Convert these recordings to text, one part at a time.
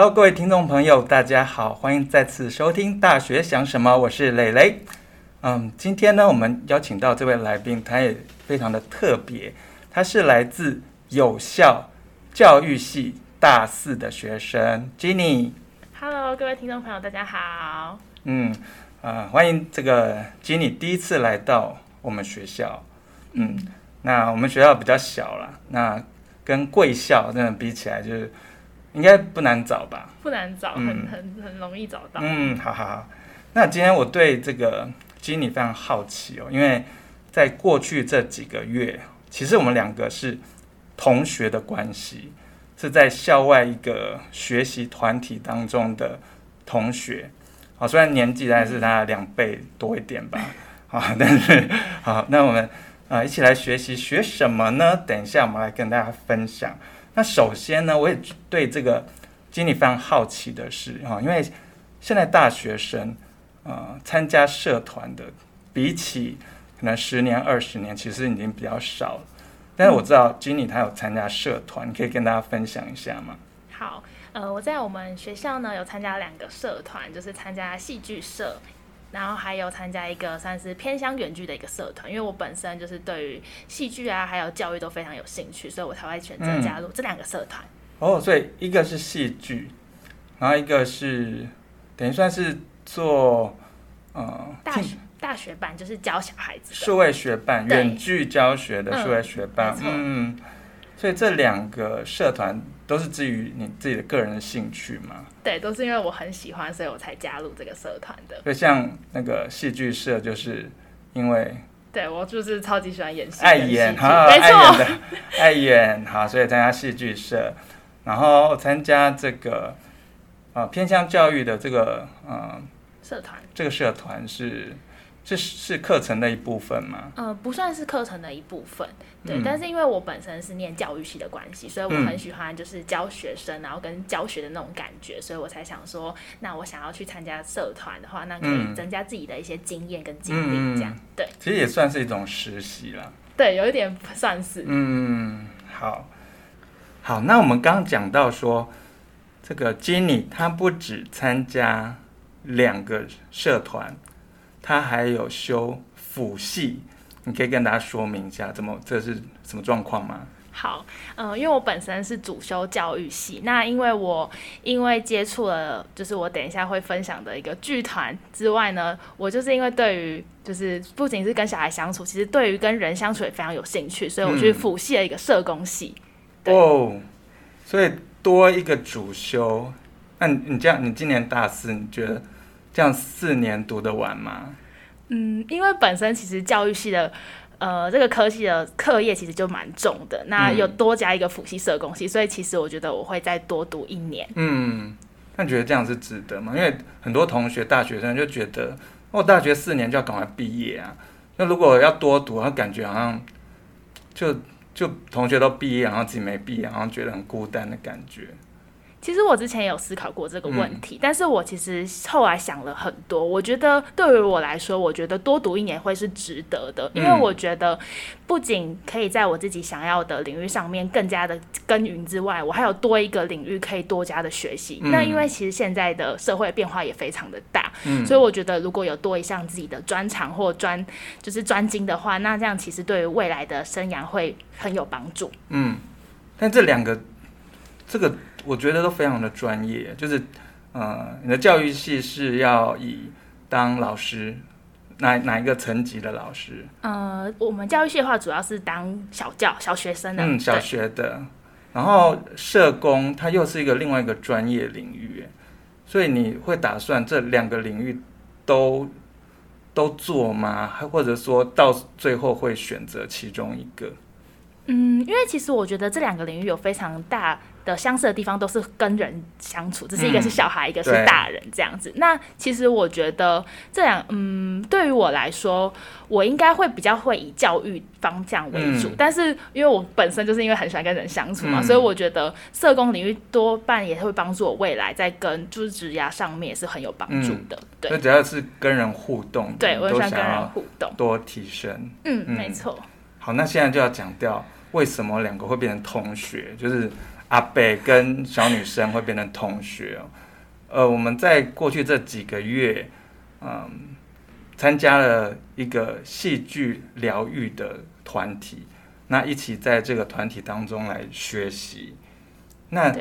Hello， 各位听众朋友，大家好，欢迎再次收听《大学想什么》，我是蕾蕾。今天呢，我们邀请到这位来宾，他也非常的特别，他是来自有效教育系大四的学生 Jinny。Hello， 各位听众朋友，大家好。欢迎这个 Jinny 第一次来到我们学校。那我们学校比较小啦，那跟贵校真的比起来，就是。应该不难找吧？不难找，很容易找到。好。那今天我对这个 Jinny 非常好奇哦，因为在过去这几个月，其实我们两个是同学的关系，是在校外一个学习团体当中的同学。好，虽然年纪还是他2倍多一点吧，但是好，那我们一起来学什么呢？等一下我们来跟大家分享。那首先呢，我也对这个 Jinny 非常好奇的是，因为现在大学生参加社团的，比起可能10年、20年，其实已经比较少了。但是我知道 Jinny 她有参加社团，可以跟大家分享一下吗？好，我在我们学校呢有参加2个社团，就是参加戏剧社。然后还有参加一个算是偏乡远距的一个社团，因为我本身就是对于戏剧啊还有教育都非常有兴趣，所以我才会选择加入这2个社团。所以一个是戏剧，然后一个是等于算是做大学班，就是教小孩子的数位学办，远距教学的数位学办。所以这2个社团都是基于你自己的个人的兴趣吗？对，都是因为我很喜欢，所以我才加入这个社团的。所以像那个戏剧社，就是因为对我就是超级喜欢演戏，爱演，爱演，好，所以参加戏剧社，然后参加这个偏向教育的这个社团，这个社团是课程的一部分吗？不算是课程的一部分，对。但是因为我本身是念教育系的关系，所以我很喜欢就是教学生，然后跟教学的那种感觉，所以我才想说，那我想要去参加社团的话，那可以增加自己的一些经验跟经历，这样对。其实也算是一种实习啦。对，有一点算是。好，那我们刚刚讲到说，这个 Jinny 她不只参加2个社团。他还有修辅系，你可以跟大家说明一下这是什么状况吗？好，因为我本身是主修教育系，那因为接触了就是我等一下会分享的一个剧团之外呢，我就是因为对于就是不仅是跟小孩相处，其实对于跟人相处也非常有兴趣，所以我去辅系了一个社工系。所以多一个主修，那你这样，你今年大四，你觉得？这样4年读得完吗？因为本身其实教育系的这个科系的课业其实就蛮重的，那有多加一个辅系社工系，所以其实我觉得我会再多读1年。那你觉得这样是值得吗？因为很多同学大学生就觉得大学4年就要赶快毕业啊，那如果要多读，他感觉好像就同学都毕业，然后自己没毕业，好像觉得很孤单的感觉。其实我之前也有思考过这个问题，但是我其实后来想了很多，我觉得对于我来说，我觉得多读1年会是值得的，因为我觉得不仅可以在我自己想要的领域上面更加的耕耘之外，我还有多一个领域可以多加的学习。那因为其实现在的社会变化也非常的大，所以我觉得如果有多一项自己的专长或就是专精的话，那这样其实对于未来的生涯会很有帮助。但这2个我觉得都非常的专业，就是你的教育系是要以当老师哪一个层级的老师？我们教育系的话主要是当小学生的，小学的。然后社工它又是另外一个专业领域，所以你会打算这2个领域都做吗？或者说到最后会选择其中一个？因为其实我觉得这2个领域有非常大的相似的地方，都是跟人相处，只是一个是小孩，一个是大人这样子。那其实我觉得对于我来说，我应该会比较会以教育方向为主，但是因为我本身就是因为很喜欢跟人相处嘛，所以我觉得社工领域多半也会帮助我未来在跟就是职涯上面也是很有帮助的。对，那只要是跟人互动，对，我也喜欢跟人互动，多提升。没错。好，那现在就要讲掉为什么2个会变成同学，就是阿伯跟小女生会变成同学。我们在过去这几个月，参加了一个戏剧疗愈的团体，那一起在这个团体当中来学习。那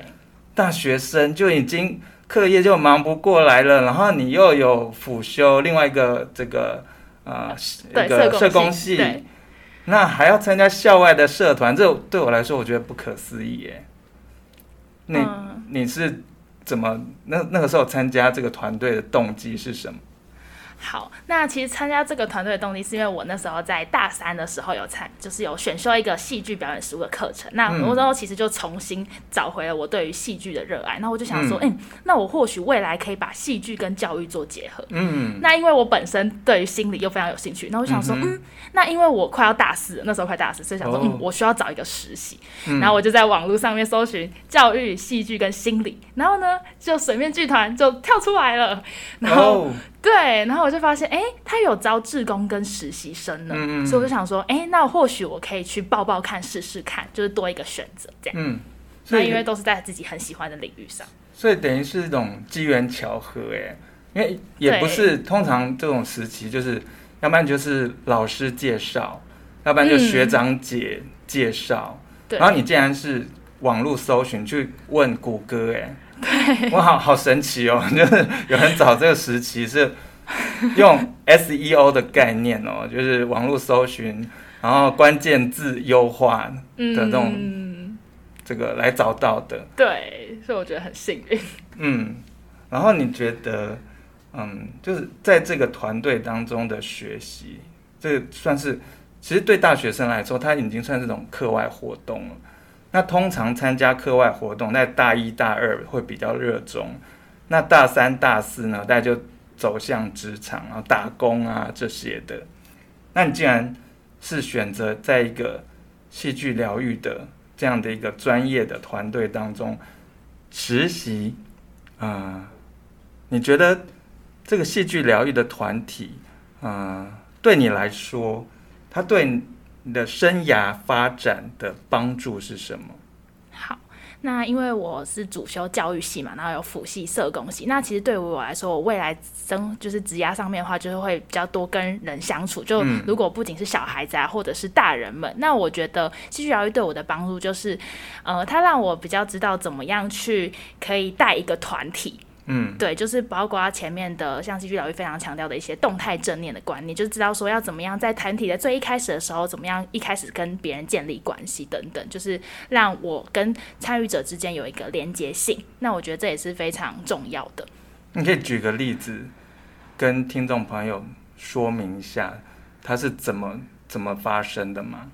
大学生就已经课业就忙不过来了，然后你又有辅修另外一个这个一个社工系，那还要参加校外的社团，这对我来说我觉得不可思议耶。你是怎么那个时候参加这个团队的动机是什么？好，那其实参加这个团队的动力是因为我那时候在大三的时候有选修一个戏剧表演实务的课程，那我那时候其实就重新找回了我对于戏剧的热爱，那我就想说那我或许未来可以把戏剧跟教育做结合。那因为我本身对于心理又非常有兴趣，那我就想说那因为我快要大四了，那时候快大四，所以想说我需要找一个实习，然后我就在网络上面搜寻教育、戏剧跟心理，然后呢就水面剧团就跳出来了，然后对，然后我就发现他有招志工跟实习生呢，所以我就想说那或许我可以去报报看试试看，就是多一个选择这样。那因为都是在自己很喜欢的领域上，所以等于是一种机缘巧合因为也不是通常这种时期，就是要不然就是老师介绍，要不然就学长姐介绍，然后你竟然是网络搜寻去问谷歌对，我好神奇哦，就是有人找这个时期是用 SEO 的概念哦，就是网络搜寻，然后关键字优化的这种这个来找到的。对，所以我觉得很幸运。然后你觉得，就是在这个团队当中的学习，这算是其实对大学生来说，它已经算是一种课外活动了。那通常参加课外活动，在大一、大二会比较热衷，那大三、大四呢，大家就走向职场，然后打工啊这些的。那你既然是选择在一个戏剧疗愈的这样的一个专业的团队当中实习，你觉得这个戏剧疗愈的团体，对你来说，它对你的生涯发展的帮助是什么？好。那因为我是主修教育系嘛，然后有辅系社工系，那其实对我来说，我未来就是职涯上面的话，就是会比较多跟人相处，就如果不仅是小孩子啊，或者是大人们，那我觉得戏剧疗愈对我的帮助就是它让我比较知道怎么样去可以带一个团体。对，就是包括前面的像戏剧疗愈非常强调的一些动态正念的观念，就是知道说要怎么样在团体的最一开始的时候，怎么样一开始跟别人建立关系等等，就是让我跟参与者之间有一个连结性，那我觉得这也是非常重要的。你可以举个例子跟听众朋友说明一下它是怎么发生的吗？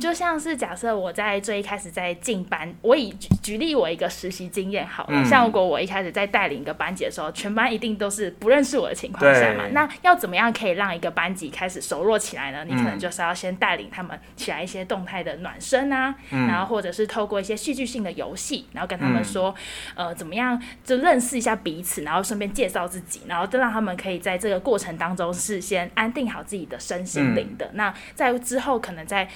就像是假设我在最一开始在进班，我以举例我一个实习经验好了，像如果我一开始在带领一个班级的时候，全班一定都是不认识我的情况下嘛，那要怎么样可以让一个班级开始熟络起来呢？你可能就是要先带领他们起来一些动态的暖身啊，然后或者是透过一些戏剧性的游戏，然后跟他们说怎么样就认识一下彼此，然后顺便介绍自己，然后就让他们可以在这个过程当中是先安定好自己的身心灵的，那在之后可能在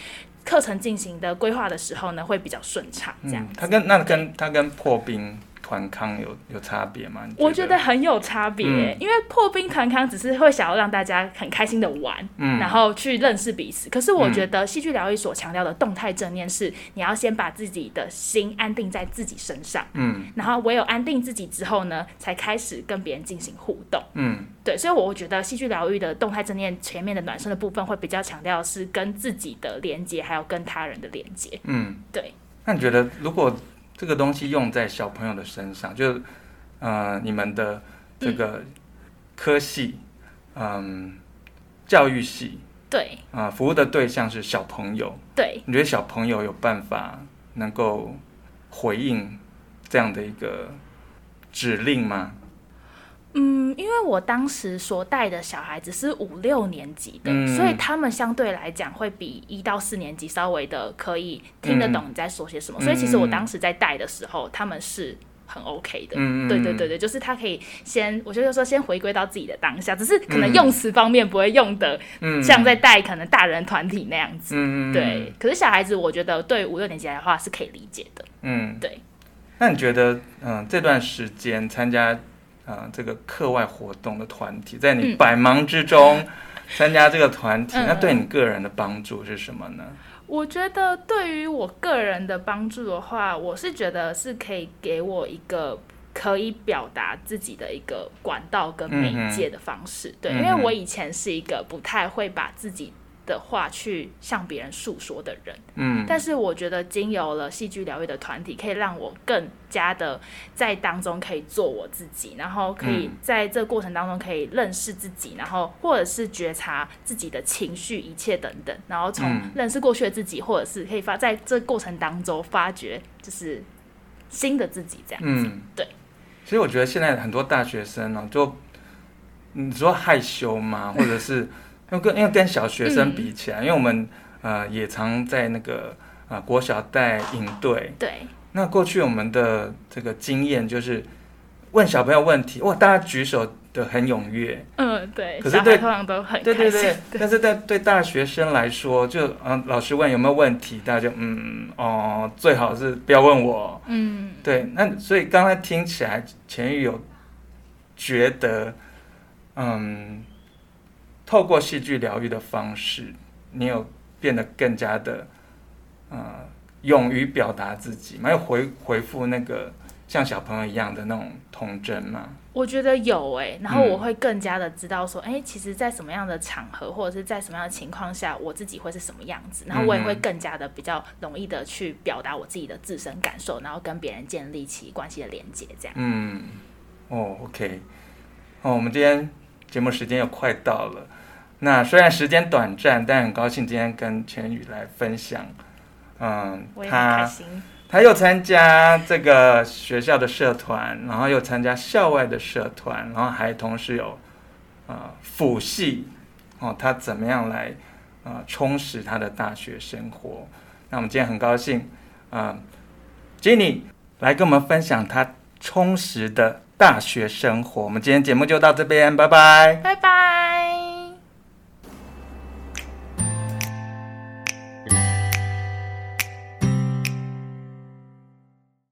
课程进行的规划的时候呢，会比较顺畅这样。它跟破冰团康有差别吗？我觉得很有差别，因为破冰团康只是会想要让大家很开心的玩，然后去认识彼此，可是我觉得戏剧疗愈所强调的动态正念是你要先把自己的心安定在自己身上，然后唯有安定自己之后呢，才开始跟别人进行互动。对，所以我觉得戏剧疗愈的动态正念前面的暖身的部分会比较强调是跟自己的连接，还有跟他人的连接。对。那你觉得如果这个东西用在小朋友的身上，就你们的这个科系，教育系，对，服务的对象是小朋友，对，你觉得小朋友有办法能够回应这样的一个指令吗？因为我当时所带的小孩子是5、6年级的，所以他们相对来讲会比1到4年级稍微的可以听得懂你在说些什么，所以其实我当时在带的时候，他们是很 OK 的。嗯，对对对对，就是他可以先，我就是说先回归到自己的当下，只是可能用词方面不会用的，像在带可能大人团体那样子。嗯，对。可是小孩子，我觉得对5、6年级来的话是可以理解的。嗯，对。那你觉得，这段时间参加这个课外活动的团体，在你百忙之中参加这个团体，那对你个人的帮助是什么呢？我觉得对于我个人的帮助的话，我是觉得是可以给我一个可以表达自己的一个管道跟媒介的方式。嗯，对，因为我以前是一个不太会把自己的话去向别人诉说的人，但是我觉得经由了戏剧疗愈的团体，可以让我更加的在当中可以做我自己，然后可以在这过程当中可以认识自己，然后或者是觉察自己的情绪一切等等，然后从认识过去的自己，或者是可以在这过程当中发掘就是新的自己这样子。对，其实我觉得现在很多大学生呢，就你说害羞吗？或者是因为跟小学生比起来，因为我们也常在那个国小带营队。对。那过去我们的这个经验就是问小朋友问题，哇，大家举手的很踊跃。嗯，对。可是对，通常都很开心。对对对。但是对大学生来说，就老师问有没有问题，大家就最好是不要问我。嗯。对，那所以刚才听起来，前宇有觉得透过戏剧疗愈的方式，你有变得更加的勇于表达自己吗？有回复那个像小朋友一样的那种童真吗？我觉得有耶，然后我会更加的知道说，其实在什么样的场合或者是在什么样的情况下我自己会是什么样子，然后我也会更加的比较容易的去表达我自己的自身感受，然后跟别人建立起关系的连结这样。OK， 我们今天节目时间又快到了，那虽然时间短暂，但很高兴今天跟前宇来分享。我也很开心。他又参加这个学校的社团，然后又参加校外的社团，然后还同时有辅系，他怎么样来充实他的大学生活。那我们今天很高兴Jinny 来跟我们分享他充实的大学生活。我们今天节目就到这边，拜拜，拜拜。